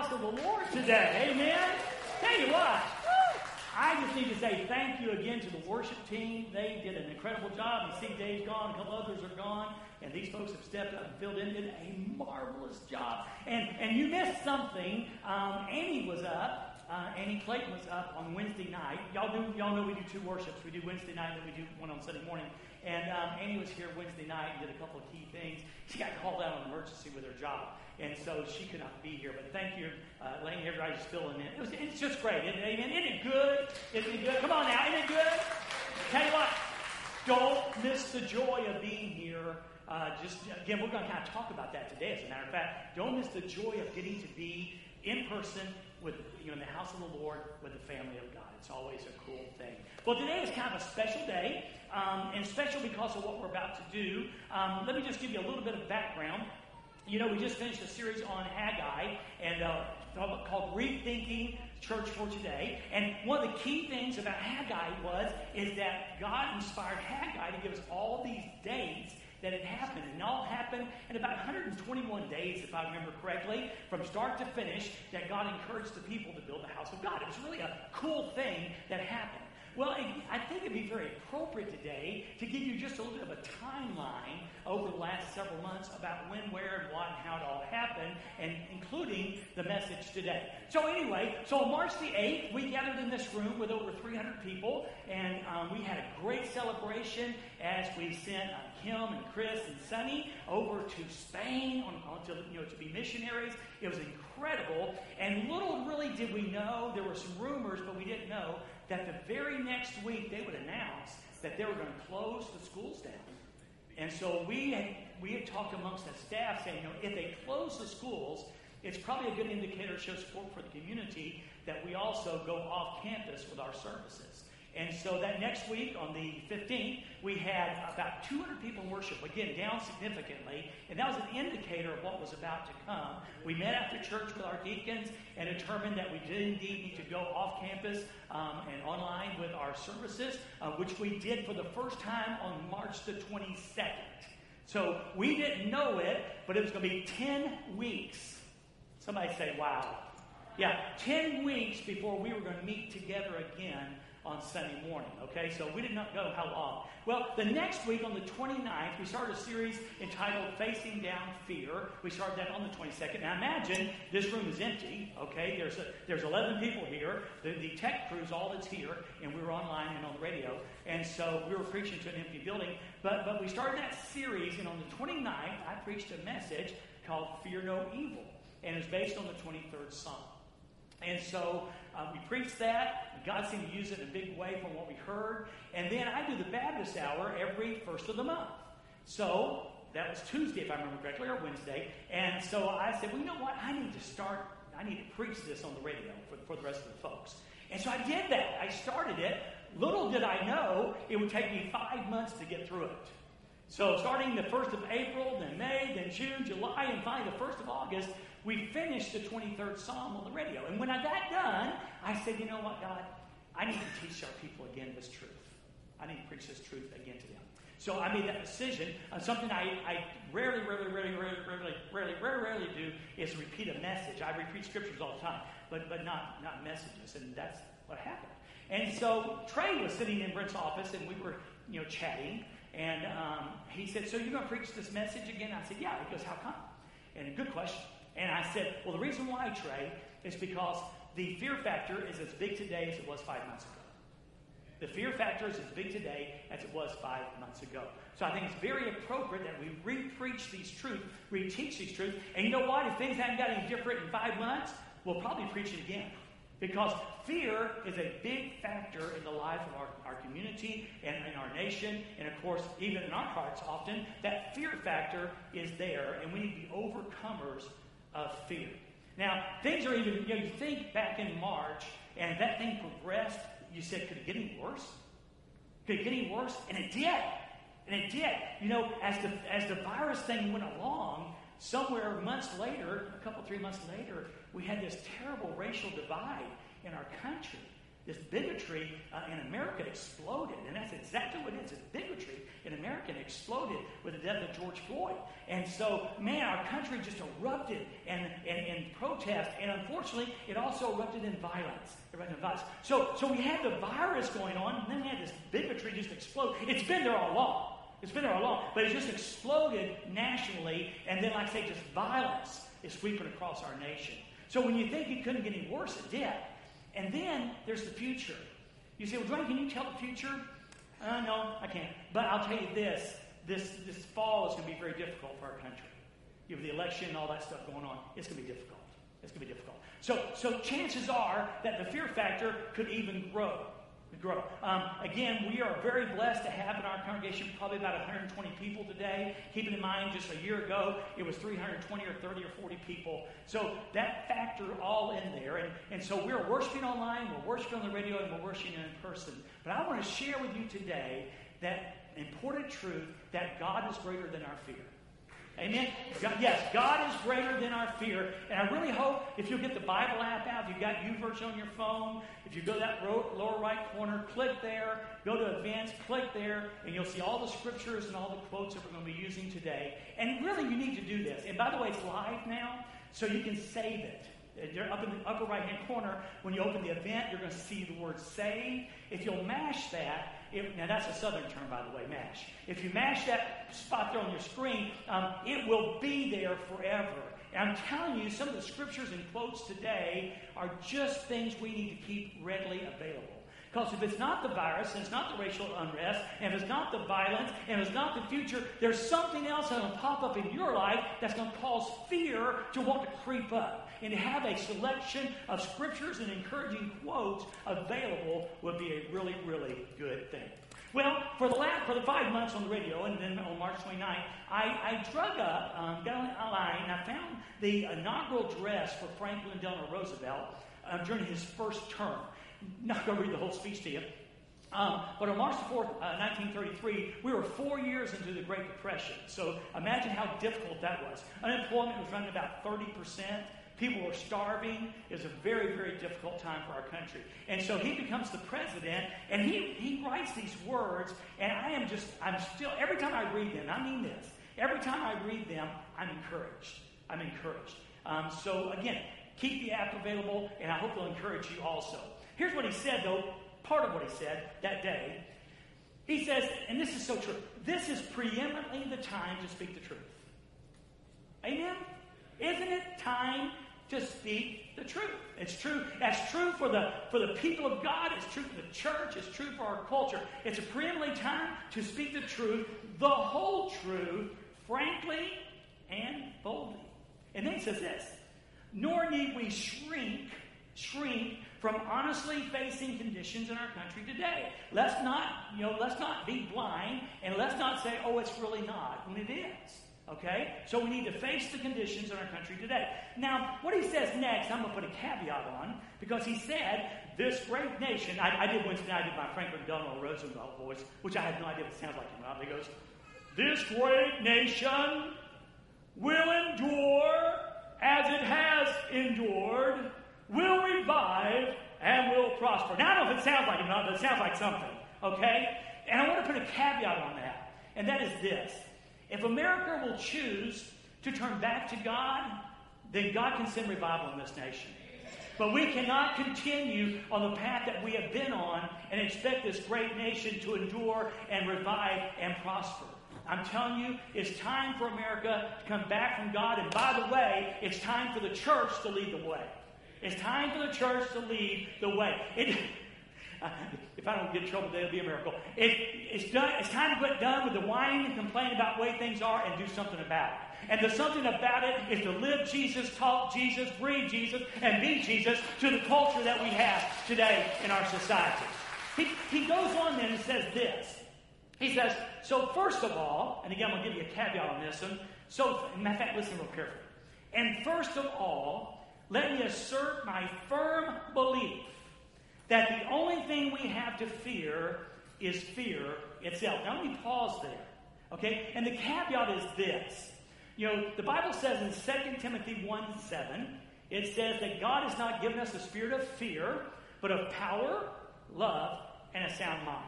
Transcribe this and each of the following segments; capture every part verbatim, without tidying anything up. house of the Lord today. Amen. Tell you what, I just need to say thank you again to the worship team. They did an incredible job. You see Dave's gone, a couple others are gone, and these folks have stepped up and filled in. Did a marvelous job. And and you missed something. Um, Annie was up. Uh, Annie Clayton was up on Wednesday night. Y'all do, y'all know we do two worships. We do Wednesday night, and then we do one on Sunday morning. And um, Annie was here Wednesday night and did a couple of key things. She got called out on an emergency with her job, and so she could not be here. But thank you, uh, letting everybody just fill in. It was, it's just great. Isn't it, amen? Isn't it good? Isn't it good? Come on now, isn't it good? Tell you what, don't miss the joy of being here. Uh, just again, we're going to kind of talk about that today. As a matter of fact, don't miss the joy of getting to be in person with you know, in the house of the Lord with the family of God. It's always a cool thing. Well, today is kind of a special day, um, and special because of what we're about to do. Um, let me just give you a little bit of background. You know, we just finished a series on Haggai and uh, called Rethinking Church for Today. And one of the key things about Haggai was is that God inspired Haggai to give us all these dates that had happened, and it all happened in about one hundred twenty-one days, if I remember correctly, from start to finish, that God encouraged the people to build the house of God. It was really a cool thing that happened. Well, it, I think it'd be very appropriate today to give you just a little bit of a timeline over the last several months about when, where, and what, and how it all happened, and including the message today. So anyway, so on March the eighth, we gathered in this room with over three hundred people, and um, we had a great celebration as we sent uh, Kim and Chris and Sonny over to Spain on, on to, you know, to be missionaries. It was incredible, and little really did we know. There were some rumors, but we didn't know that the very next week they would announce that they were going to close the schools down. And so we had, we had talked amongst the staff saying, you know, if they close the schools, it's probably a good indicator, show support for the community, that we also go off campus with our services. And so that next week, on the fifteenth, we had about two hundred people in worship, again, down significantly, and that was an indicator of what was about to come. We met after church with our deacons and determined that we did indeed need to go off campus um, and online with our services, uh, which we did for the first time on March the twenty-second. So we didn't know it, but it was going to be ten weeks. Somebody say, wow. Yeah, ten weeks before we were going to meet together again on Sunday morning, okay? So we did not know how long. Well, the next week on the twenty-ninth, we started a series entitled Facing Down Fear. We started that on the twenty-second. Now imagine this room is empty, okay? There's a, there's eleven people here. The, the tech crew's all that's here, and we were online and on the radio. And so we were preaching to an empty building. But, but we started that series, and on the twenty-ninth, I preached a message called Fear No Evil, and it's based on the twenty-third Psalm. And so uh, we preached that, and God seemed to use it in a big way from what we heard. And then I do the Baptist Hour every first of the month. So that was Tuesday, if I remember correctly, or Wednesday. And so I said, well, you know what? I need to start, I need to preach this on the radio for, for the rest of the folks. And so I did that. I started it. Little did I know it would take me five months to get through it. So starting the first of April, then May, then June, July, and finally the first of August, we finished the twenty-third Psalm on the radio. And when I got done, I said, you know what, God? I need to teach our people again this truth. I need to preach this truth again to them. So I made that decision. Uh, something I, I rarely, rarely, rarely, rarely, rarely, rarely, rarely, rarely do is repeat a message. I repeat scriptures all the time, but but not, not messages. And that's what happened. And so Trey was sitting in Brent's office, and we were you know chatting. And um, he said, so you're going to preach this message again? I said, yeah. He goes, how come? And a good question. And I said, well, the reason why, Trey, is because the fear factor is as big today as it was five months ago. The fear factor is as big today as it was five months ago. So I think it's very appropriate that we re-preach these truths, re-teach these truths. And you know what? If things haven't got any different in five months, we'll probably preach it again. Because fear is a big factor in the life of our, our community and in our nation, and of course, even in our hearts often. That fear factor is there, and we need to be overcomers of fear. Now, things are even, you know, you think back in March, and that thing progressed, you said, could it get any worse? Could it get any worse? And it did. And it did. You know, as the, as the virus thing went along, somewhere months later, a couple, three months later, we had this terrible racial divide in our country This bigotry uh, in America exploded, and that's exactly what it is. It's bigotry in America exploded with the death of George Floyd. And so, man, our country just erupted in, in, in protest, and unfortunately, it also erupted in violence. Erupted in violence. So, so we had the virus going on, and then we had this bigotry just explode. It's been there all along. It's been there all along, but it just exploded nationally, and then, like I say, just violence is sweeping across our nation. So when you think it couldn't get any worse, it did. And then there's the future. You say, well, Dwayne, can you tell the future? Uh, no, I can't. But I'll tell you this. This this fall is going to be very difficult for our country. You have the election and all that stuff going on. It's going to be difficult. It's going to be difficult. So so chances are that the fear factor could even grow. Could grow. Um, again, we are very blessed to have in our congregation probably about one hundred twenty people today. Keeping in mind, just a year ago, it was three hundred twenty or thirty or forty people. So that factor all in there. And, and so we're worshiping online, we're worshiping on the radio, and we're worshiping in person. But I want to share with you today that important truth that God is greater than our fear. Amen? God, yes, God is greater than our fear. And I really hope if you'll get the Bible app out, if you've got YouVersion on your phone, if you go to that lower right corner, click there, go to events, click there, and you'll see all the scriptures and all the quotes that we're going to be using today. And really, you need to do this. And by the way, it's live now, so you can save it. You're up in the upper right-hand corner. When you open the event, you're going to see the word save. If you'll mash that, it, now that's a southern term, by the way, mash. If you mash that spot there on your screen, um, it will be there forever. And I'm telling you, some of the scriptures and quotes today are just things we need to keep readily available. Because if it's not the virus, and it's not the racial unrest, and if it's not the violence, and if it's not the future, there's something else that's going to pop up in your life that's going to cause fear to want to creep up. And to have a selection of scriptures and encouraging quotes available would be a really, really good thing. Well, for the last, for the five months on the radio, and then on March twenty-ninth, I, I drug up, um, got online, and I found the inaugural address for Franklin Delano Roosevelt uh, during his first term. Not going to read the whole speech to you. Um, but on March fourth, uh, nineteen thirty-three, we were four years into the Great Depression. So imagine how difficult that was. Unemployment was running about thirty percent. People were starving. It was a very, very difficult time for our country. And so he becomes the president, and he, he writes these words, and I am just, I'm still, every time I read them, I mean this, every time I read them, I'm encouraged. I'm encouraged. Um, so again, keep the app available, and I hope it'll encourage you also. Here's what he said, though, part of what he said that day. He says, and this is so true, this is preeminently the time to speak the truth. Amen? Isn't it time to speak the truth? It's true. That's true for the, for the people of God. It's true for the church. It's true for our culture. It's a preeminently time to speak the truth, the whole truth, frankly and boldly. And then he says this, nor need we shrink, shrink, from honestly facing conditions in our country today. Let's not, you know, let's not be blind, and let's not say, oh, it's really not, when it is. Okay? So we need to face the conditions in our country today. Now, what he says next, I'm going to put a caveat on, because he said, this great nation, I, I did Wednesday night, I did my Franklin Delano Roosevelt voice, which I have no idea what it sounds like in Rob. He goes, this great nation will endure as it has endured, will revive, and will prosper. Now, I don't know if it sounds like it or not, but it sounds like something, okay? And I want to put a caveat on that, and that is this. If America will choose to turn back to God, then God can send revival in this nation. But we cannot continue on the path that we have been on and expect this great nation to endure and revive and prosper. I'm telling you, it's time for America to come back from God. And by the way, it's time for the church to lead the way. It's time for the church to lead the way. It, uh, if I don't get in trouble today, it'll be a miracle. It, it's, done, it's time to get done with the whining and complain about the way things are and do something about it. And the something about it is to live Jesus, talk Jesus, breathe Jesus, and be Jesus to the culture that we have today in our society. He, he goes on then and says this. He says, so first of all, and again, I'm going to give you a caveat on this one. So, in fact, listen real carefully. And first of all, let me assert my firm belief that the only thing we have to fear is fear itself. Now, let me pause there, okay? And the caveat is this. You know, the Bible says in Second Timothy one seven, it says that God has not given us a spirit of fear, but of power, love, and a sound mind.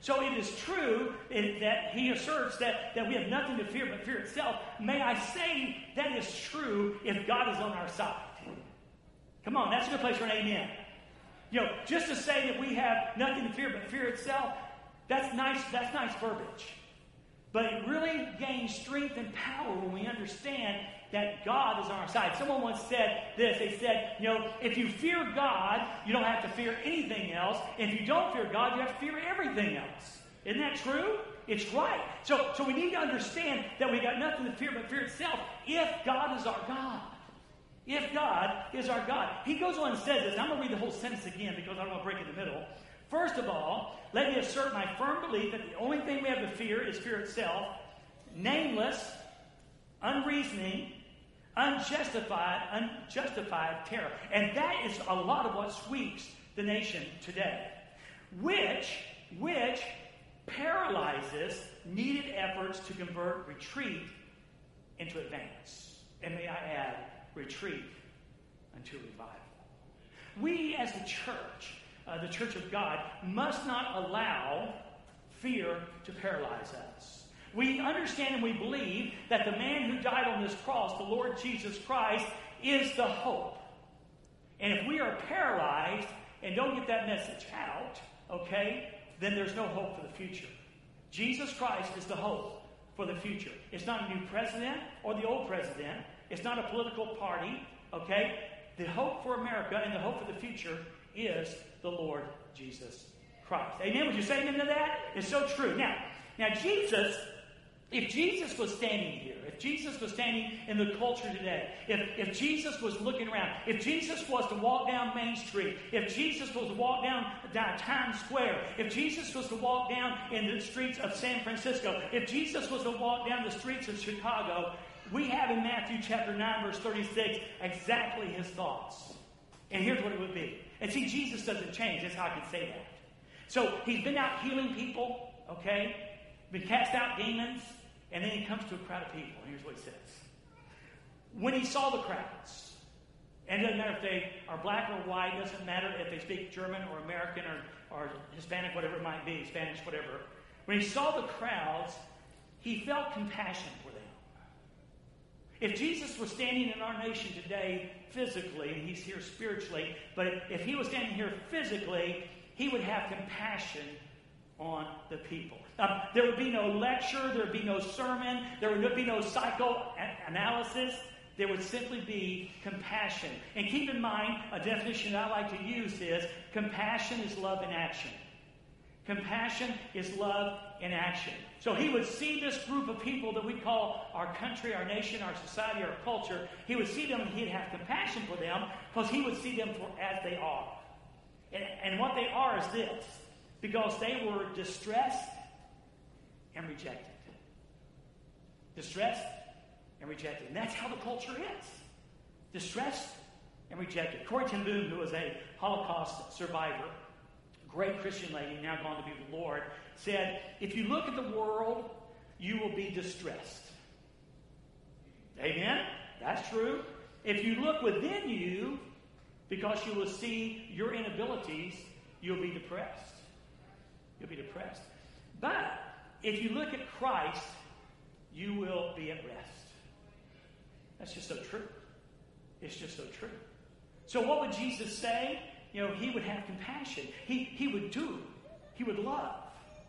So it is true that he asserts that, that we have nothing to fear but fear itself. May I say that is true if God is on our side. Come on, that's a good place for an amen. You know, just to say that we have nothing to fear but fear itself, that's nice, that's nice verbiage. But it really gains strength and power when we understand that God is on our side. Someone once said this. They said, you know, if you fear God, you don't have to fear anything else. If you don't fear God, you have to fear everything else. Isn't that true? It's right. So, so we need to understand that we got nothing to fear but fear itself if God is our God. If God is our God. He goes on and says this. And I'm going to read the whole sentence again because I don't want to break in the middle. First of all, let me assert my firm belief that the only thing we have to fear is fear itself, nameless, unreasoning, unjustified, unjustified terror. And that is a lot of what sweeps the nation today, which, which paralyzes needed efforts to convert retreat into advance. And may I add, retreat unto revival. We as the church, Uh, the church of God, must not allow fear to paralyze us. We understand and we believe that the man who died on this cross, the Lord Jesus Christ, is the hope. And if we are paralyzed and don't get that message out, okay, then there's no hope for the future. Jesus Christ is the hope for the future. It's not a new president or the old president. It's not a political party, okay? The hope for America and the hope for the future is the Lord Jesus Christ. Amen? Would you say amen to that? It's so true. Now, now Jesus, if Jesus was standing here, if Jesus was standing in the culture today, if, if Jesus was looking around, if Jesus was to walk down Main Street, if Jesus was to walk down, down Times Square, if Jesus was to walk down in the streets of San Francisco, if Jesus was to walk down the streets of Chicago, we have in Matthew chapter nine, verse thirty-six, exactly his thoughts. And here's what it would be. And see, Jesus doesn't change. That's how I can say that. So he's been out healing people, okay? Been cast out demons. And then he comes to a crowd of people. And here's what he says. When he saw the crowds, and it doesn't matter if they are black or white, it doesn't matter if they speak German or American or, or Hispanic, whatever it might be, Spanish, whatever. When he saw the crowds, he felt compassion for them. If Jesus was standing in our nation today physically, and he's here spiritually, but if he was standing here physically, he would have compassion on the people. Um, there would be no lecture. There would be no sermon. There would be no psychoanalysis. There would simply be compassion. And keep in mind, a definition that I like to use is compassion is love in action. Compassion is love in action. So he would see this group of people that we call our country, our nation, our society, our culture. He would see them and he'd have compassion for them because he would see them for as they are. And, and what they are is this. Because they were distressed and rejected. Distressed and rejected. And that's how the culture is. Distressed and rejected. Corrie ten Boom, who was a Holocaust survivor, great Christian lady, now gone to be with the Lord, said, if you look at the world, you will be distressed. Amen? That's true. If you look within you, because you will see your inabilities, you'll be depressed. You'll be depressed. But if you look at Christ, you will be at rest. That's just so true. It's just so true. So what would Jesus say? You know, he would have compassion. He he would do. He would love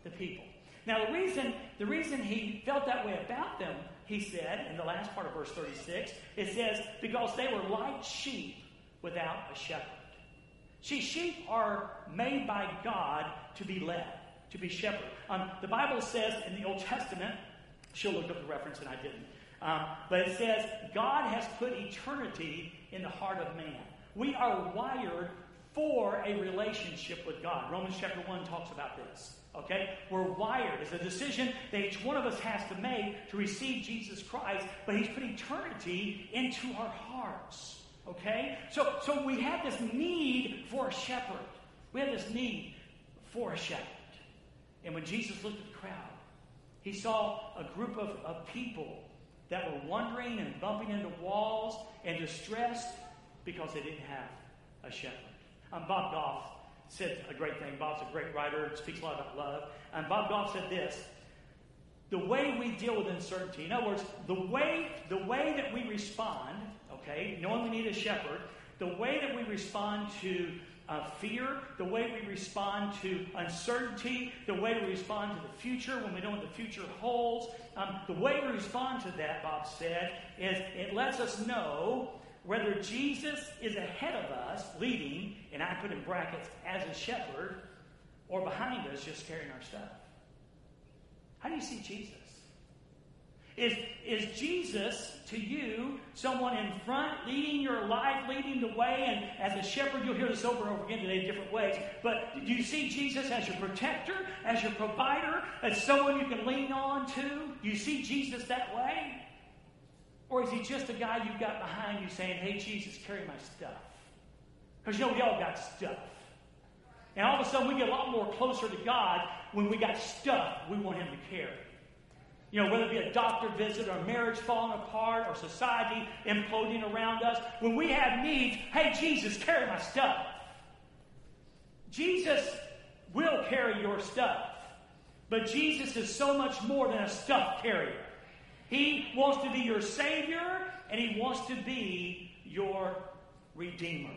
the people. Now, the reason the reason he felt that way about them, he said, in the last part of verse thirty-six, it says, because they were like sheep without a shepherd. See, sheep are made by God to be led, to be shepherded. Um, the Bible says in the Old Testament, she'll look up the reference and I didn't, um, but it says, God has put eternity in the heart of man. We are wired for a relationship with God. Romans chapter one talks about this. Okay? We're wired. It's a decision that each one of us has to make to receive Jesus Christ, but he's put eternity into our hearts. Okay? So, so we have this need for a shepherd. We have this need for a shepherd. And when Jesus looked at the crowd, he saw a group of, of people that were wandering and bumping into walls and distressed because they didn't have a shepherd. Um, Bob Goff said a great thing. Bob's a great writer, speaks a lot about love. And Bob Goff said this: the way we deal with uncertainty, in other words, the way the way that we respond, okay, knowing we need a shepherd, the way that we respond to uh, fear, the way we respond to uncertainty, the way we respond to the future when we know what the future holds, um, the way we respond to that, Bob said, is it lets us know whether Jesus is ahead of us, leading, and I put in brackets, as a shepherd, or behind us, just carrying our stuff. How do you see Jesus? Is, is Jesus, to you, someone in front, leading your life, leading the way? And as a shepherd, you'll hear this over and over again today in different ways. But do you see Jesus as your protector, as your provider, as someone you can lean on to? Do you see Jesus that way? Or is he just a guy you've got behind you saying, hey, Jesus, carry my stuff? Because, you know, we all got stuff. And all of a sudden, we get a lot more closer to God when we got stuff we want him to carry. You know, whether it be a doctor visit or marriage falling apart or society imploding around us. When we have needs, hey, Jesus, carry my stuff. Jesus will carry your stuff. But Jesus is so much more than a stuff carrier. He wants to be your Savior, and he wants to be your Redeemer.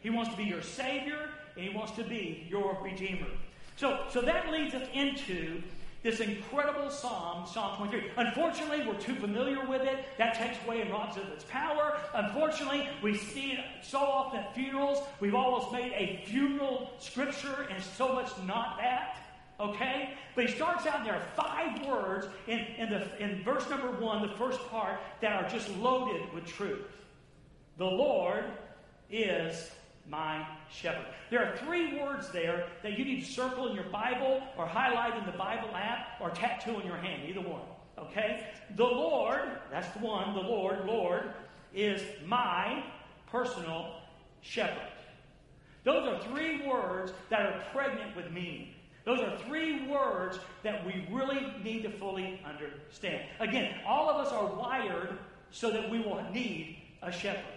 He wants to be your Savior, and he wants to be your Redeemer. So, so that leads us into this incredible psalm, Psalm twenty-three. Unfortunately, we're too familiar with it. That takes away and robs it of its power. Unfortunately, we see it so often at funerals. We've almost made a funeral scripture, and so much not that. Okay? But he starts out there, five words in, in, the, in verse number one, the first part, that are just loaded with truth. The Lord is my shepherd. There are three words there that you need to circle in your Bible or highlight in the Bible app or tattoo in your hand, either one. Okay? The Lord, that's the one, the Lord, Lord, is my personal shepherd. Those are three words that are pregnant with meaning. Those are three words that we really need to fully understand. Again, all of us are wired so that we will need a shepherd.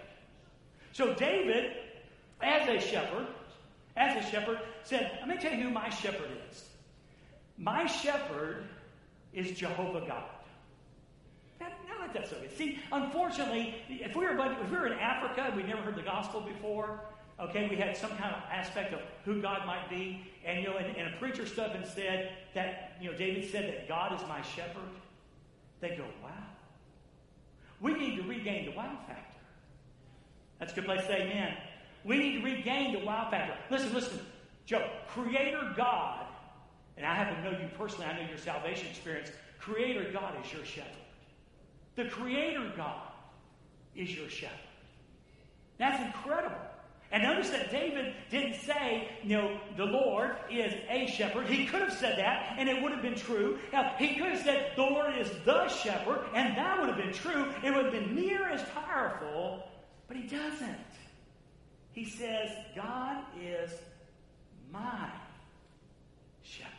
So David, as a shepherd, as a shepherd, said, let me tell you who my shepherd is. My shepherd is Jehovah God. Now let that soak in. See, unfortunately, if we were if we were in Africa and we'd never heard the gospel before, okay, we had some kind of aspect of who God might be. And, you know, and, and a preacher stood up and said that, you know, David said that God is my shepherd. They go, wow. We need to regain the wow factor. That's a good place to say amen. We need to regain the wow factor. Listen, listen, Joe, Creator God, and I happen to know you personally, I know your salvation experience, Creator God is your shepherd. The Creator God is your shepherd. That's incredible. And notice that David didn't say, you know, the Lord is a shepherd. He could have said that, and it would have been true. Now, he could have said, the Lord is the shepherd, and that would have been true. It would have been near as powerful, but he doesn't. He says, God is my shepherd.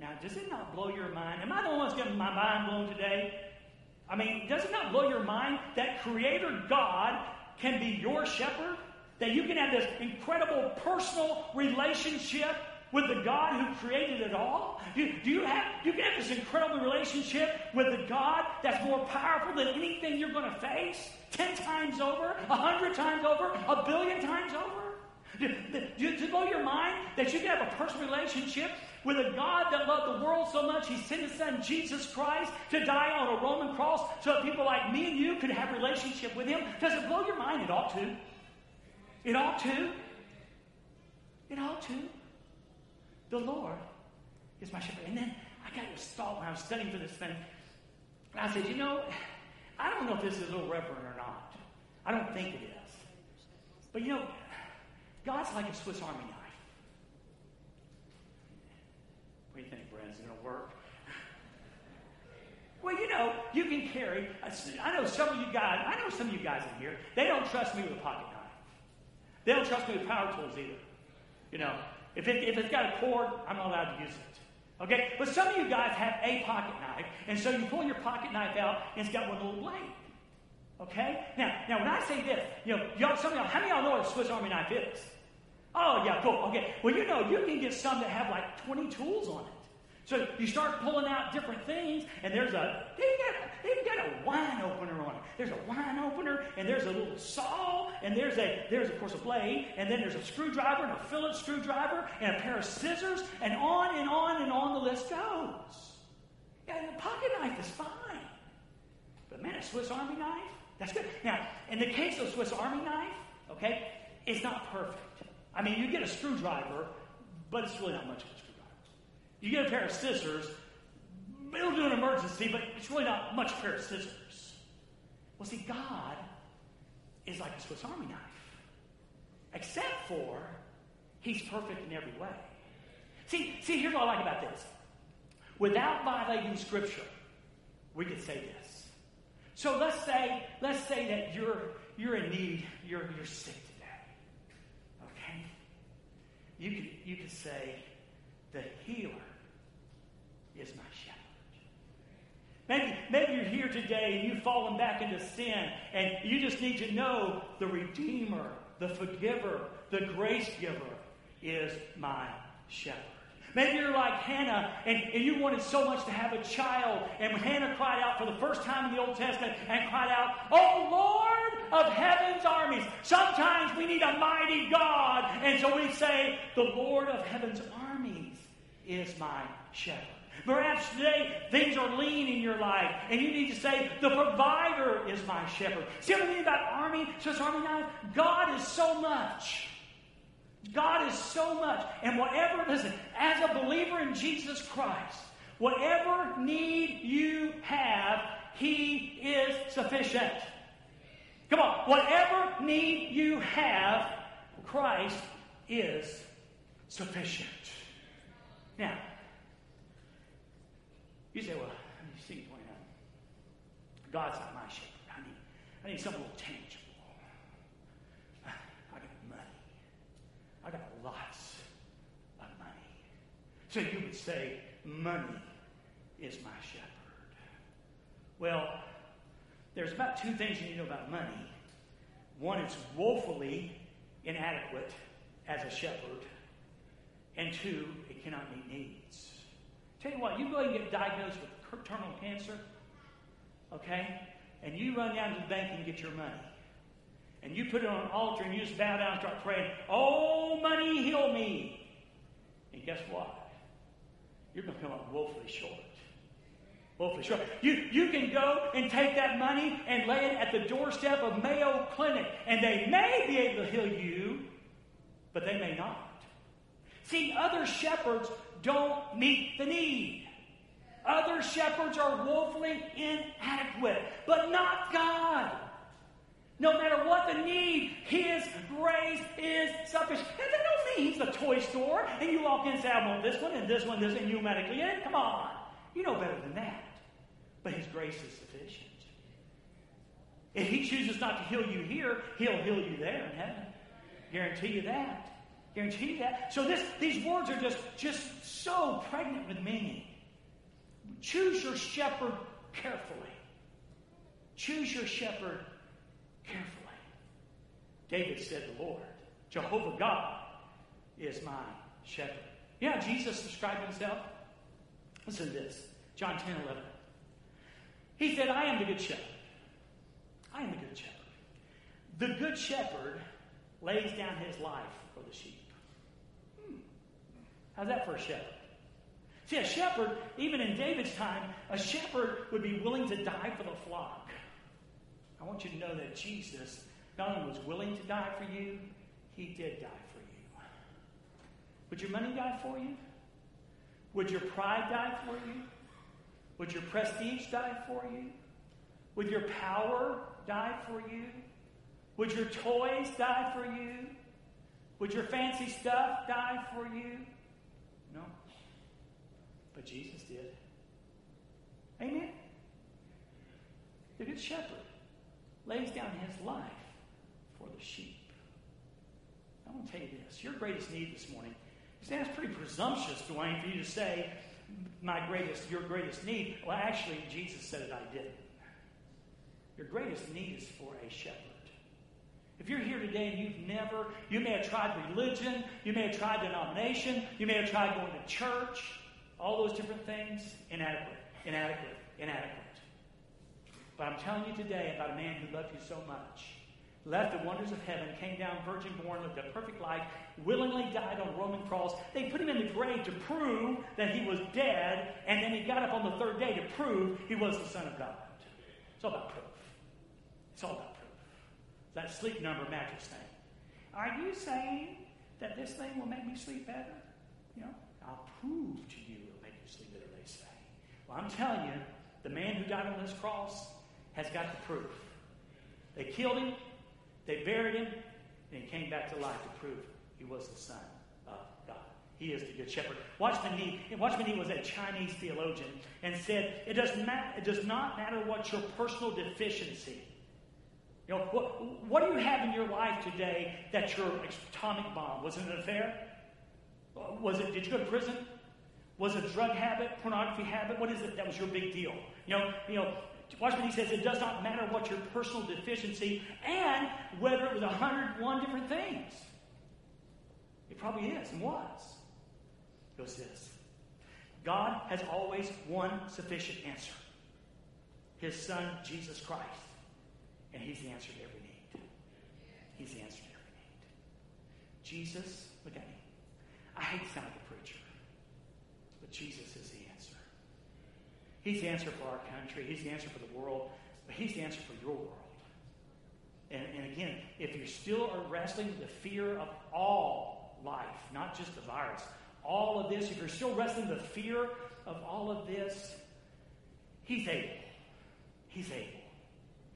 Now, does it not blow your mind? Am I the one that's getting my mind blown today? I mean, does it not blow your mind that Creator God can be your shepherd? That you can have this incredible personal relationship with the God who created it all? Do, do you have you can have this incredible relationship with the God that's more powerful than anything you're going to face? Ten times over, a hundred times over, a billion times over? Do, do, do you blow your mind that you can have a personal relationship with a God that loved the world so much, he sent his son Jesus Christ to die on a Roman cross so that people like me and you could have a relationship with him? Does it blow your mind? It ought to. It ought to. It ought to. The Lord is my shepherd. And then I got this thought when I was studying for this thing. And I said, you know, I don't know if this is a little reverent or not. I don't think it is. But you know, God's like a Swiss Army knife. What do you think, Brent? Is it going to work? Well, you know, you can carry. I know some of you guys, I know some of you guys in here, they don't trust me with a pocket knife. They don't trust me with power tools either. You know, if, it, if it's got a cord, I'm not allowed to use it. Okay? But some of you guys have a pocket knife, and so you pull your pocket knife out, and it's got one little blade. Okay? Now, now when I say this, you know, y'all, some of y'all, how many of y'all know what a Swiss Army knife is? Oh, yeah, cool. Okay. Well, you know, you can get some that have like twenty tools on it. So you start pulling out different things, and there's a, they got, they've got a wine opener on it. There's a wine opener, and there's a little saw, and there's, a there's of course, a blade, and then there's a screwdriver and a Phillips screwdriver and a pair of scissors, and on and on and on the list goes. Yeah, the pocket knife is fine. But, man, a Swiss Army knife, that's good. Now, in the case of Swiss Army knife, okay, it's not perfect. I mean, you get a screwdriver, but it's really not much of a screwdriver. You get a pair of scissors, it'll do an emergency, but it's really not much a pair of scissors. Well, see, God is like a Swiss Army knife, except for he's perfect in every way. See, see, here's what I like about this. Without violating Scripture, we could say this. So let's say, let's say that you're you're in need, you're you're sick today. Okay? You could you could say, the healer is my shepherd. Maybe, maybe you're here today and you've fallen back into sin, and you just need to know the Redeemer, the Forgiver, the Grace Giver is my shepherd. Maybe you're like Hannah, and, and you wanted so much to have a child, and when Hannah cried out for the first time in the Old Testament and cried out, "Oh, Lord of heaven's armies." Sometimes we need a mighty God, and so we say, the Lord of heaven's armies is my shepherd. Perhaps today things are lean in your life, and you need to say, the provider is my shepherd. See what I mean about army, Swiss Army knife? God is so much. God is so much. And whatever, listen, as a believer in Jesus Christ, whatever need you have, he is sufficient. Come on. Whatever need you have, Christ is sufficient. Now, you say, well, you see, God's not my shepherd. I need, I need something a little tangible. I got lots of money. So you would say, money is my shepherd. Well, there's about two things you need to know about money. One, it's woefully inadequate as a shepherd. And two, it cannot meet needs. Tell you what, you go ahead and get diagnosed with terminal cancer, okay? And you run down to the bank and get your money. And you put it on an altar and you just bow down and start praying, "Oh, money, heal me." And guess what? You're going to come up woefully short. Woefully short. You, you can go and take that money and lay it at the doorstep of Mayo Clinic. And they may be able to heal you, but they may not. See, other shepherds don't meet the need. Other shepherds are woefully inadequate, but not God. No matter what the need, his grace is sufficient. And that don't mean he's the toy store, and you walk in and say, I want this one, and this one, this, and you medically in. Come on. You know better than that. But his grace is sufficient. If he chooses not to heal you here, he'll heal you there in heaven. Guarantee you that. Guarantee you that. So this, these words are just, just so pregnant with meaning. Choose your shepherd carefully. Choose your shepherd carefully. David said, the Lord, Jehovah God, is my shepherd. You know how Jesus described himself? Listen to this. John ten eleven. He said, I am the good shepherd. I am the good shepherd. The good shepherd lays down his life for the sheep. Hmm. How's that for a shepherd? See, a shepherd, even in David's time, a shepherd would be willing to die for the flock. I want you to know that Jesus not only was willing to die for you, he did die for you. Would your money die for you? Would your pride die for you? Would your prestige die for you? Would your power die for you? Would your toys die for you? Would your fancy stuff die for you? No. But Jesus did. Amen. The good shepherd lays down his life for the sheep. I want to tell you this. Your greatest need this morning, that's pretty presumptuous, Dwayne, for you to say, my greatest, your greatest need. Well, actually, Jesus said it, I didn't. Your greatest need is for a shepherd. If you're here today and you've never, you may have tried religion, you may have tried denomination, you may have tried going to church, all those different things, inadequate, inadequate, inadequate. But I'm telling you today about a man who loved you so much, left the wonders of heaven, came down virgin born, lived a perfect life, willingly died on a Roman cross. They put him in the grave to prove that he was dead, and then he got up on the third day to prove he was the Son of God. It's all about proof. It's all about proof. That sleep number mattress thing. Are you saying that this thing will make me sleep better? You know, I'll prove to you it'll make you sleep better, they say. Well, I'm telling you, the man who died on this cross has got the proof. They killed him, they buried him, and he came back to life to prove he was the Son of God. He is the Good Shepherd. Watchman Nee, Watchman Nee was a Chinese theologian and said, it does, ma- it does not matter what your personal deficiency. You know, what, what do you have in your life today that your atomic bomb? Was it an affair? Was it, did you go to prison? Was it a drug habit, pornography habit? What is it that was your big deal? You know, you know, Watchman Nee says it does not matter what your personal deficiency and whether it was one hundred one different things. It probably is and was. It was this. God has always one sufficient answer. His Son, Jesus Christ. And He's the answer to every need. He's the answer to every need. Jesus, look at me. I hate to sound like a preacher, but Jesus is the answer. He's the answer for our country. He's the answer for the world. But He's the answer for your world. And, and again, if you still are wrestling with the fear of all life, not just the virus, all of this, if you're still wrestling with the fear of all of this, He's able. He's able.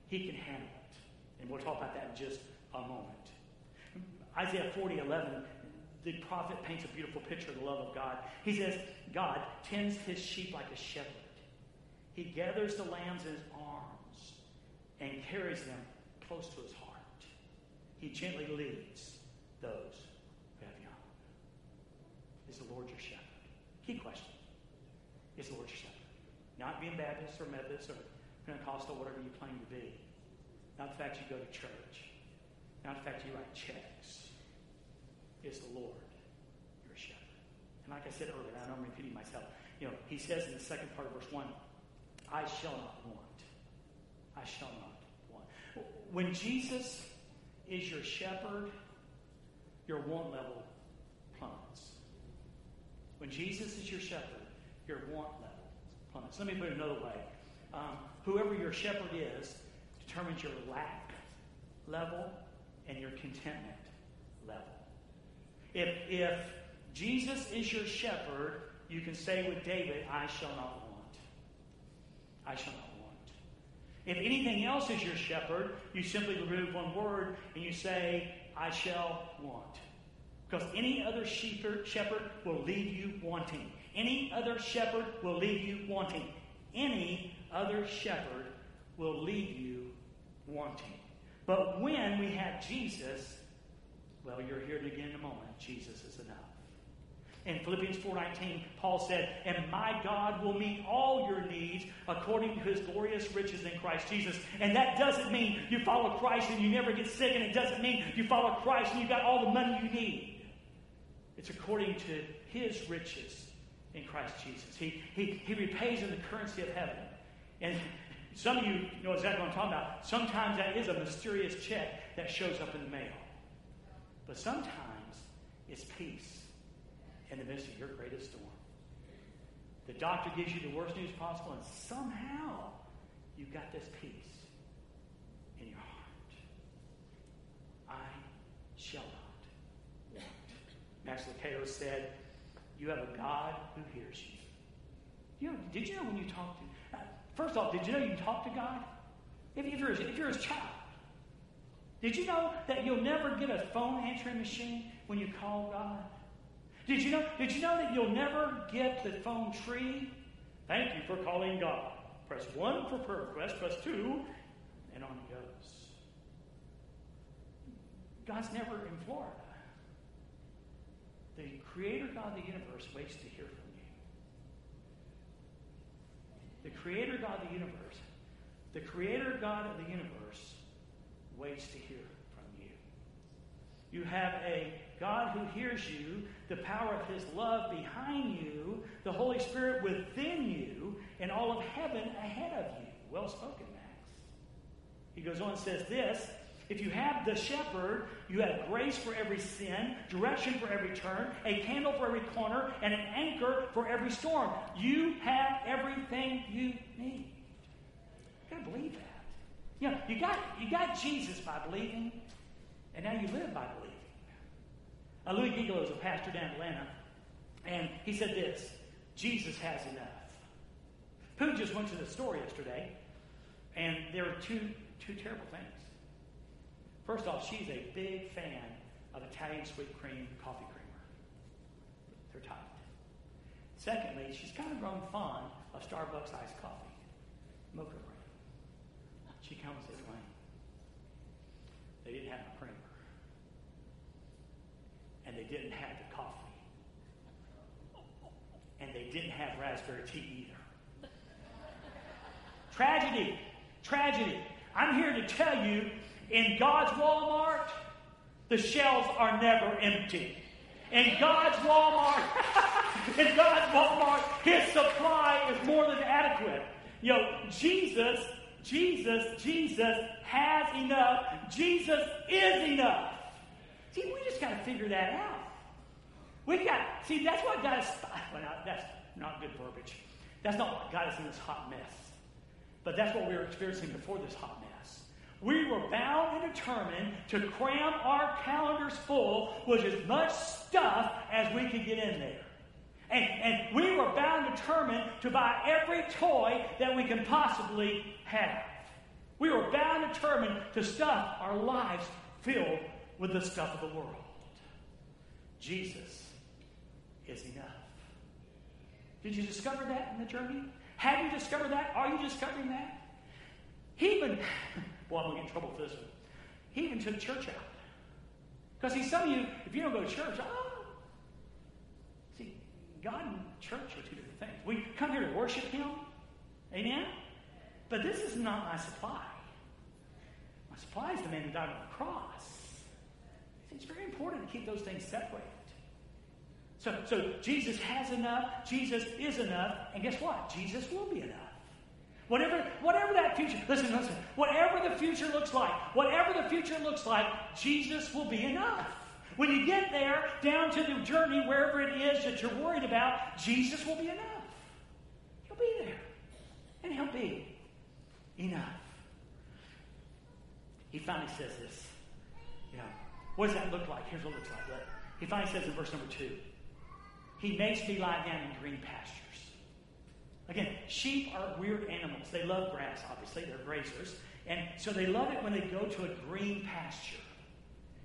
He can handle it. And we'll talk about that in just a moment. Isaiah forty eleven, the prophet paints a beautiful picture of the love of God. He says, God tends His sheep like a shepherd. He gathers the lambs in His arms and carries them close to His heart. He gently leads those who have young. Is the Lord your shepherd? Key question. Is the Lord your shepherd? Not being Baptist or Methodist or Pentecostal, whatever you claim to be. Not the fact you go to church. Not the fact you write checks. It's the Lord, your shepherd. And like I said earlier, I know I'm repeating myself. You know, He says in the second part of verse one, I shall not want. I shall not want. When Jesus is your shepherd, your want level plummets. When Jesus is your shepherd, your want level plummets. Let me put it another way. Um, Whoever your shepherd is determines your lack level and your contentment level. If, if Jesus is your shepherd, you can say with David, I shall not want. I shall not want. If anything else is your shepherd, you simply remove one word and you say, I shall want. Because any other shepherd, shepherd will leave you wanting. Any other shepherd will leave you wanting. Any other shepherd will leave you wanting. But when we have Jesus, well, you're here again in a moment. Jesus is enough. In Philippians four nineteen, Paul said, and my God will meet all your needs according to His glorious riches in Christ Jesus. And that doesn't mean you follow Christ and you never get sick, and it doesn't mean you follow Christ and you've got all the money you need. It's according to His riches in Christ Jesus. He, he, he repays in the currency of heaven. And some of you know exactly what I'm talking about. Sometimes that is a mysterious check that shows up in the mail. But sometimes it's peace in the midst of your greatest storm. The doctor gives you the worst news possible, and somehow you've got this peace in your heart. I shall not want. Max Lucado said, you have a God who hears you. You know, did you know when you talk to... Uh, First off, did you know you can talk to God? If, if, you're, if you're His child. Did you know that you'll never get a phone answering machine when you call God? Did you know, did you know that you'll never get the phone tree? Thank you for calling God. Press one for prayer request, press two, and on it goes. God's never in Florida. The Creator God of the universe waits to hear from you. The Creator God of the universe, the Creator God of the universe waits to hear from you. You have a God who hears you, the power of his love behind you, the Holy Spirit within you, and all of heaven ahead of you. Well spoken, Max. He goes on and says this, if you have the shepherd, you have grace for every sin, direction for every turn, a candle for every corner, and an anchor for every storm. You have everything you need. You gotta believe that. You know, you got you got Jesus by believing, and now you live by believing. Uh, Louie Giglio is a pastor down in Atlanta, and he said this, Jesus has enough. Pooh just went to the store yesterday, and there were two two terrible things. First off, she's a big fan of Italian sweet cream coffee creamer. They're tight. Secondly, she's kind of grown fond of Starbucks iced coffee, mocha cream. She comes as Dwayne. They didn't have a creamer. And they didn't have the coffee. And they didn't have raspberry tea either. Tragedy. Tragedy. I'm here to tell you, in God's Walmart, the shelves are never empty. In God's Walmart, in God's Walmart, his supply is more than adequate. You know, Jesus, Jesus, Jesus has enough. Jesus is enough. See, we just got to figure that out. We got, see, that's what got us, well, now, that's not good verbiage. That's not what got us in this hot mess. But that's what we were experiencing before this hot mess. We were bound and determined to cram our calendars full with as much stuff as we could get in there. And, and we were bound and determined to buy every toy that we can possibly have. We were bound and determined to stuff our lives filled with the stuff of the world. Jesus is enough. Did you discover that in the journey? Have you discovered that? Are you discovering that? He even... Well, I'm going to get in trouble for this one. He even took church out. Because see, some of you, if you don't go to church, oh. See, God and church are two different things. We come here to worship him. Amen? But this is not my supply. My supply is the man who died on the cross. See, it's very important to keep those things separated. So, so Jesus has enough. Jesus is enough. And guess what? Jesus will be enough. Whatever, whatever that future, listen, listen, whatever the future looks like, whatever the future looks like, Jesus will be enough. When you get there, down to the journey, wherever it is that you're worried about, Jesus will be enough. He'll be there. And he'll be enough. He finally says this. You know, what does that look like? Here's what it looks like. Look. He finally says in verse number two, he makes me lie down in green pastures. Again, sheep are weird animals. They love grass, obviously. They're grazers. And so they love it when they go to a green pasture.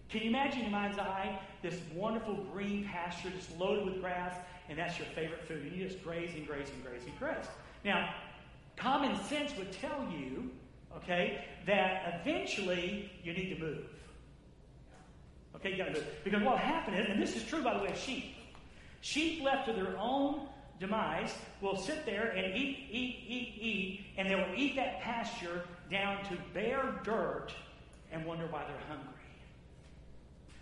Can you imagine in your mind's eye this wonderful green pasture just loaded with grass, and that's your favorite food? And you just graze and graze and graze and graze. Now, common sense would tell you, okay, that eventually you need to move. Okay, you got to move. Because what happened is, and this is true, by the way, of sheep. Sheep left to their own demise will sit there and eat, eat, eat, eat, and they will eat that pasture down to bare dirt and wonder why they're hungry.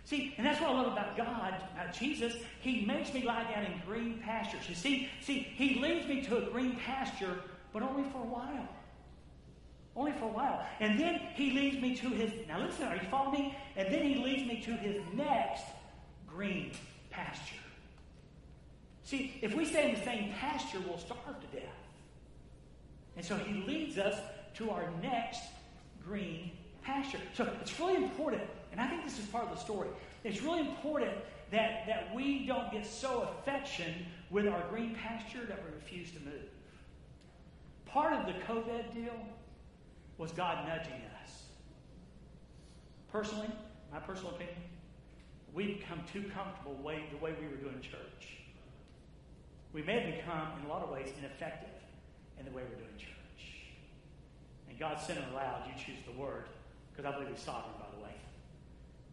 See, and that's what I love about God, about Jesus. He makes me lie down in green pastures. You see, see, he leads me to a green pasture, but only for a while. Only for a while. And then he leads me to his, now listen, are you following me? And then he leads me to his next green pasture. See, if we stay in the same pasture, we'll starve to death. And so he leads us to our next green pasture. So it's really important, and I think this is part of the story, it's really important that, that we don't get so affection with our green pasture that we refuse to move. Part of the COVID deal was God nudging us. Personally, my personal opinion, we've become too comfortable the way, the way we were doing church. We may have become, in a lot of ways, ineffective in the way we're doing church. And God sent him aloud, you choose the word, because I believe he's sovereign, by the way.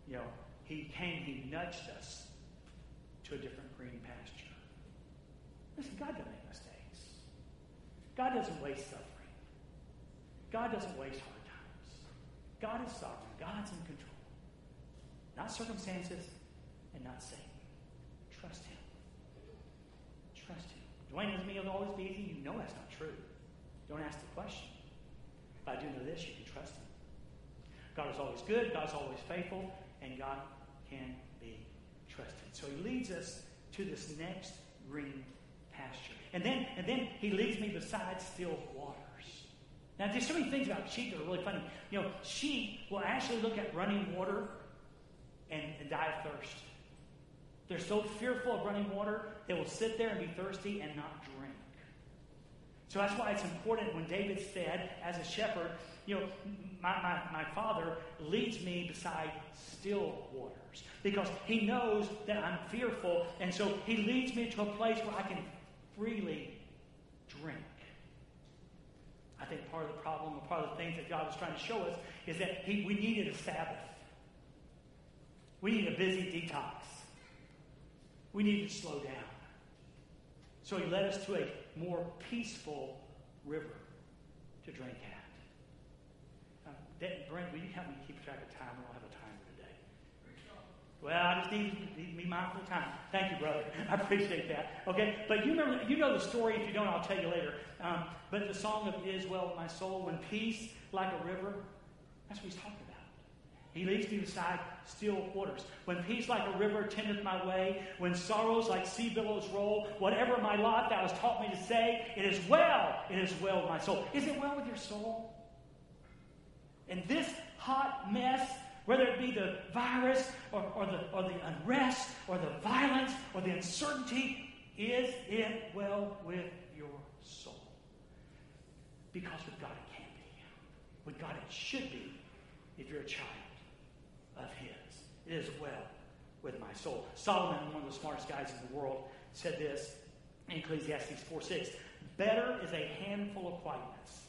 You know, he came, he nudged us to a different green pasture. Listen, God doesn't make mistakes. God doesn't waste suffering. God doesn't waste hard times. God is sovereign. God's in control. Not not circumstances, and not Satan. Trust him. Trust him. Dwayne doesn't mean it'll always be easy. You know that's not true. Don't ask the question. But I do know this, you can trust him. God is always good, God is always faithful, and God can be trusted. So he leads us to this next green pasture. And then and then he leads me beside still waters. Now, there's so many things about sheep that are really funny. You know, sheep will actually look at running water and, and die of thirst. They're so fearful of running water, they will sit there and be thirsty and not drink. So that's why it's important when David said, as a shepherd, you know, my, my, my father leads me beside still waters. Because he knows that I'm fearful, and so he leads me to a place where I can freely drink. I think part of the problem, or part of the things that God was trying to show us, is that he, we needed a Sabbath. We needed a busy detox. We needed to slow down. So he led us to a more peaceful river to drink at. Um, Brent, will you help me keep track of time? We don't have a timer today. Well, I just need to be mindful of time. Thank you, brother. I appreciate that. Okay, but you remember, you know the story. If you don't, I'll tell you later. Um, but the song of Israel, my soul, when peace like a river, that's what he's talking about. He leads me beside still waters. When peace like a river tendeth my way, when sorrows like sea billows roll, whatever my lot thou hast taught me to say, it is well, it is well with my soul. Is it well with your soul? In this hot mess, whether it be the virus or, or, the, or the unrest or the violence or the uncertainty, is it well with your soul? Because with God it can be. With God it should be if you're a child of his. It is well with my soul. Solomon, one of the smartest guys in the world, said this in Ecclesiastes four six. Better is a handful of quietness.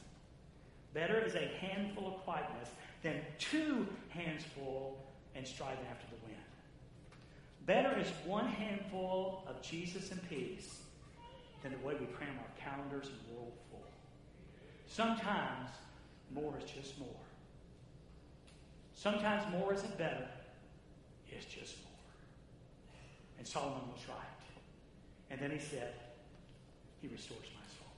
Better is a handful of quietness than two hands full and striving after the wind. Better is one handful of Jesus and peace than the way we cram our calendars and world full. Sometimes more is just more. Sometimes more isn't better. It's just more. And Solomon was right. And then he said, he restores my soul.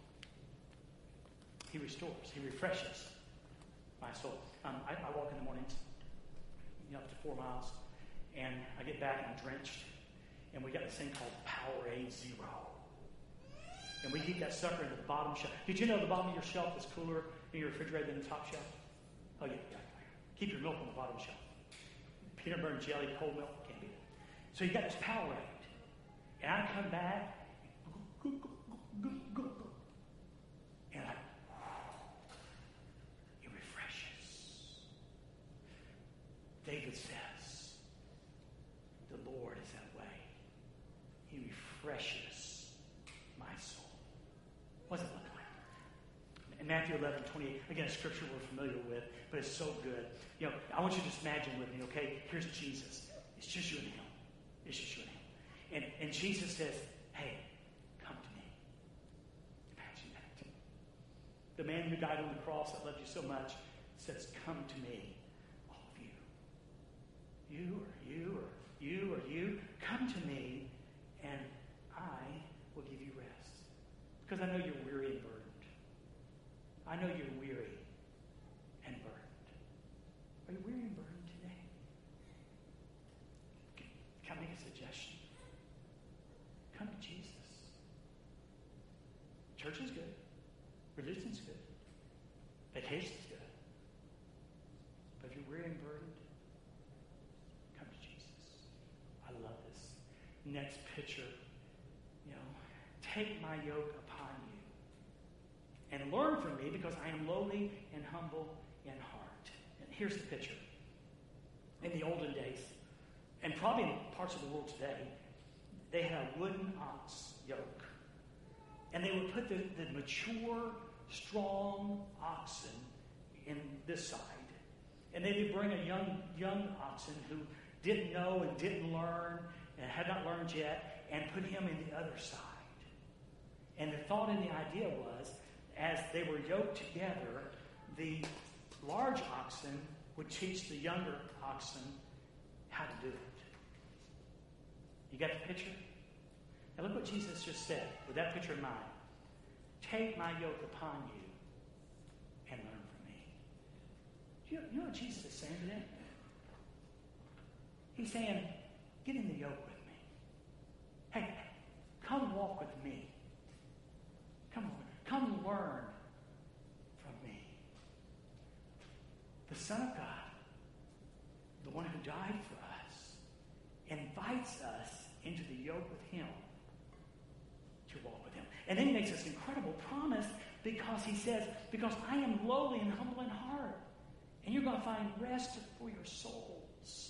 He restores. He refreshes my soul. Um, I, I walk in the mornings, you know, up to four miles. And I get back and I'm drenched. And we got this thing called Powerade Zero. And we heat that sucker into the bottom shelf. Did you know the bottom of your shelf is cooler in your refrigerator than the top shelf? Oh, yeah, yeah. Keep your milk on the bottom shelf. Peanut butter and jelly, cold milk, can't beat it. So you got this Powerade. And I come back, and I, it refreshes. David says, the Lord is that way. He refreshes my soul. What's it look like? In Matthew eleven twenty-eight, again, a scripture we're familiar with, but it's so good. You know, I want you to just imagine with me, okay? Here's Jesus. It's just you and him. It's just you and him. And, and Jesus says, hey, come to me. Imagine that. The man who died on the cross that loved you so much says, come to me, all of you. You or you or you or you. Come to me, and I will give you rest. Because I know you're weary and burdened. I know you're weary. Are you weary and burdened today? Can, can I make a suggestion? Come to Jesus. Church is good. Religion's good. Vacation's good. But if you're weary and burdened, come to Jesus. I love this. Next picture, you know, take my yoke upon you and learn from me because I am lowly and humble in heart. Here's the picture. In the olden days, and probably in parts of the world today, they had a wooden ox yoke. And they would put the, the mature, strong oxen in this side. And they would bring a young, young oxen who didn't know and didn't learn and had not learned yet and put him in the other side. And the thought and the idea was, as they were yoked together, the large oxen would teach the younger oxen how how to do it. You got the picture? Now look what Jesus just said with that picture in mind. Take my yoke upon you and learn from me. You, you know what Jesus is saying today? He's saying, get in the yoke with me. Hey, come walk with me. Come, come learn from me. The Son of God, the one who died for us, invites us into the yoke with him to walk with him. And then he makes this incredible promise because he says, because I am lowly and humble in heart, and you're going to find rest for your souls.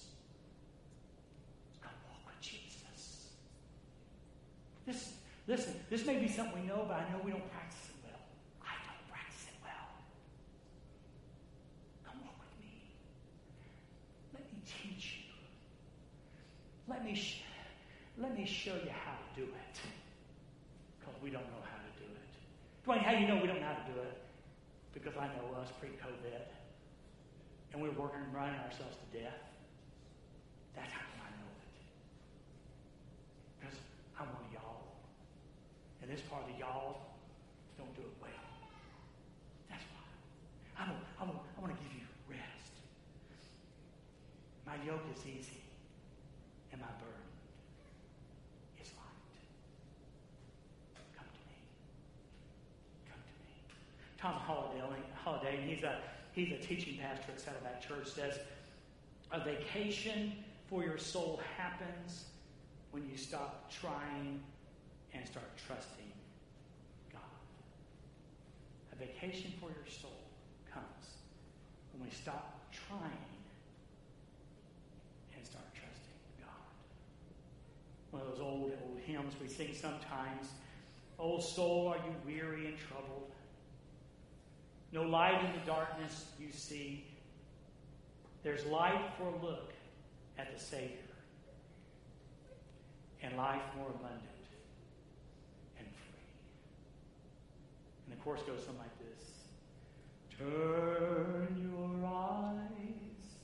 Come walk with Jesus. This, listen, this may be something we know, but I know we don't practice it well. I don't practice it well. Come walk with me. Let me teach you. Let me, sh- let me show you how to do it. Because we don't know how to do it. Dwayne, how do you know we don't know how to do it? Because I know us pre-COVID. And we're working and running ourselves to death. That's how I know it. Because I'm one of y'all. And this part of the y'all don't do it well. That's why. I, I, I want to give you rest. My yoke is easy. And my burden is light. Come to me. Come to me. Tom Holliday, Holliday and he's a, he's a teaching pastor at Saddleback Church, says, a vacation for your soul happens when you stop trying and start trusting God. A vacation for your soul comes when we stop trying. One of those old, old hymns we sing sometimes. O soul, are you weary and troubled? No light in the darkness you see. There's light for a look at the Savior. And life more abundant and free. And the chorus goes something like this. Turn your eyes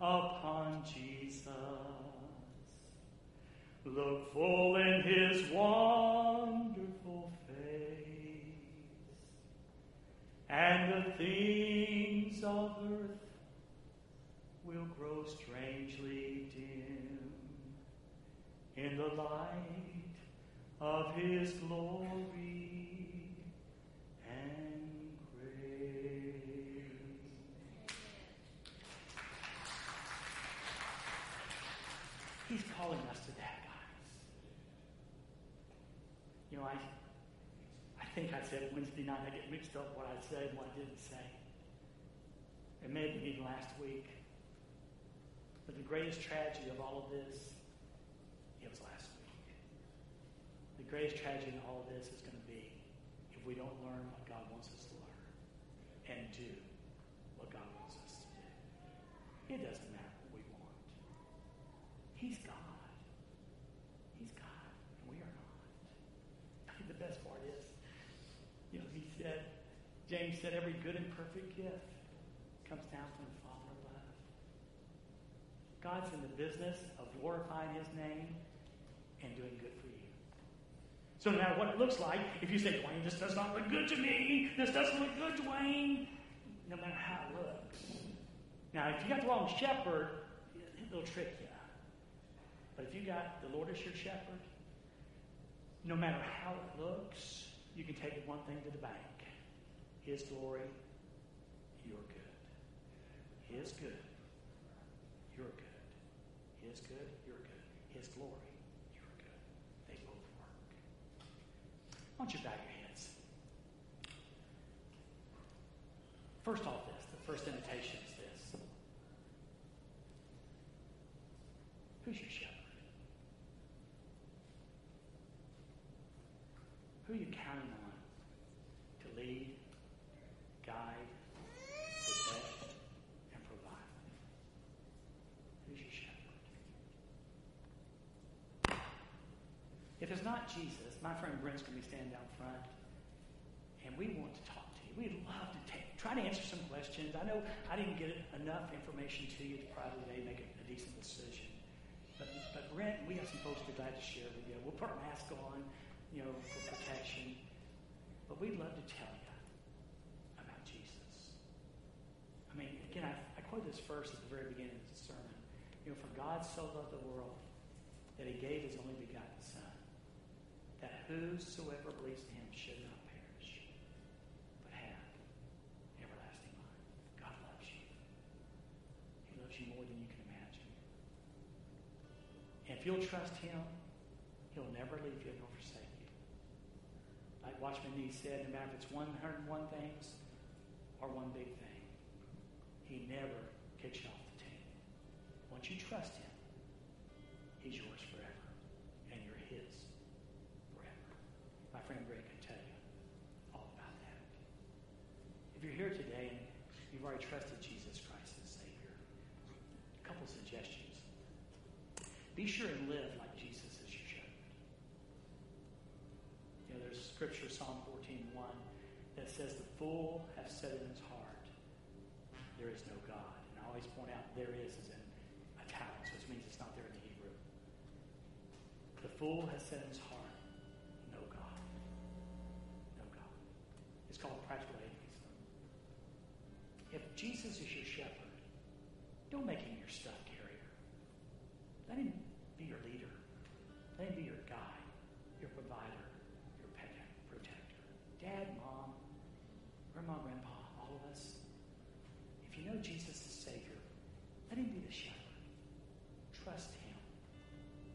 upon Jesus. Look full in his wonderful face, and the things of earth will grow strangely dim in the light of his glory and grace. He's calling us to that. You know, I I think I said Wednesday night, I get mixed up what I said and what I didn't say. It may have been last week. But the greatest tragedy of all of this, it was last week. The greatest tragedy in all of this is going to be if we don't learn what God wants us to learn and do what God wants us to do. It doesn't matter what we want. He's God. Best part is, you know, he said, James said, every good and perfect gift comes down from the Father above. God's in the business of glorifying his name and doing good for you. So no matter what it looks like, if you say, Dwayne, this does not look good to me, this doesn't look good, Dwayne, no matter how it looks. Now, if you got the wrong shepherd, it'll trick you. But if you got the Lord as your shepherd, no matter how it looks, you can take one thing to the bank. His glory, you're good. His good, you're good. His good, you're good. His glory, you're good. They both work. Why don't you bow your heads? First off this, the first invitation is this. Who's your shepherd? Who are you counting on to lead, guide, protect, and provide? Who's your shepherd? If it's not Jesus, my friend Brent's going to be standing down front, and we want to talk to you. We'd love to take, try to answer some questions. I know I didn't get enough information to you to probably make a, a decent decision. glad to share with you. We'll put a mask on, you know, for protection. But we'd love to tell you about Jesus. I mean, again, I, I quote this verse at the very beginning of the sermon. You know, for God so loved the world that he gave his only begotten Son, that whosoever believes in him should not perish, but have everlasting life. God loves you. He loves you more than you can imagine. And if you'll trust him, he'll never leave you nor forsake you. Like Watchman Nee said, no matter if it's one hundred one things or one big thing, he never kicks you off the table. Once you trust him, he's yours forever, and you're his forever. My friend Greg can tell you all about that. If you're here today and you've already trusted Jesus Christ as Savior, a couple suggestions. Be sure and live like Jesus as your shepherd. You know, there's scripture, Psalm fourteen one, that says, the fool has said in his heart, there is no God. And I always point out, there is as in italics, which means it's not there in the Hebrew. The fool has said in his heart, no God. No God. It's called practical atheism. If Jesus is your shepherd, don't make him your stuff carrier. Let him be your leader. Let him be your guide, your provider, your protector. Dad, Mom, Grandma, Grandpa, all of us. If you know Jesus as Savior, let him be the shepherd. Trust him.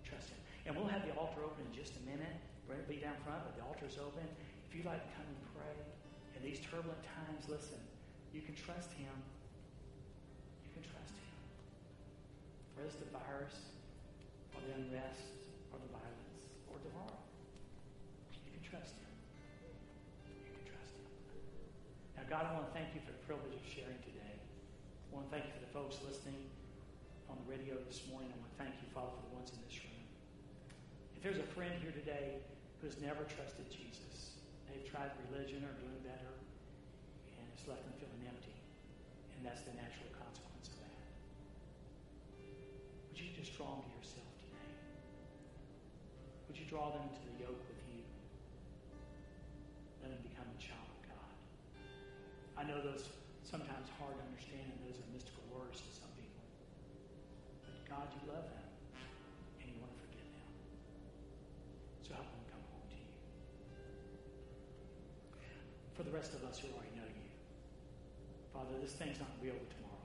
Trust him. And we'll have the altar open in just a minute. Brent will be down front, but the altar's open. If you'd like to come and pray in these turbulent times, listen, you can trust him. You can trust him. For as the virus, or the unrest, or the violence, or the horror. You can trust him. You can trust him. Now, God, I want to thank you for the privilege of sharing today. I want to thank you for the folks listening on the radio this morning. I want to thank you, Father, for the ones in this room. If there's a friend here today who has never trusted Jesus, they've tried religion or doing better, and it's left them feeling empty, and that's the natural consequence of that. Would you just draw them to yourself? Would you draw them into the yoke with you? Let them become a child of God. I know those sometimes hard to understand, and those are mystical words to some people. But God, you love them, and you want to forgive them. So help them come home to you. For the rest of us who already know you, Father, this thing's not going to be over tomorrow.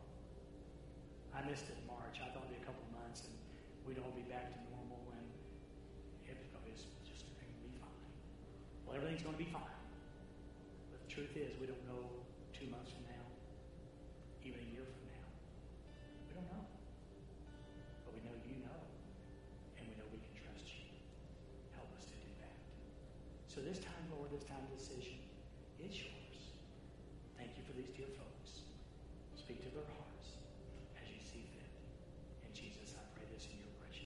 I missed it in March. I thought it'd be a couple months, and we'd all be back to normal. Well, everything's going to be fine. But the truth is, we don't know two months from now, even a year from now. We don't know. But we know you know. And we know we can trust you. Help us to do that. So this time, Lord, this time decision.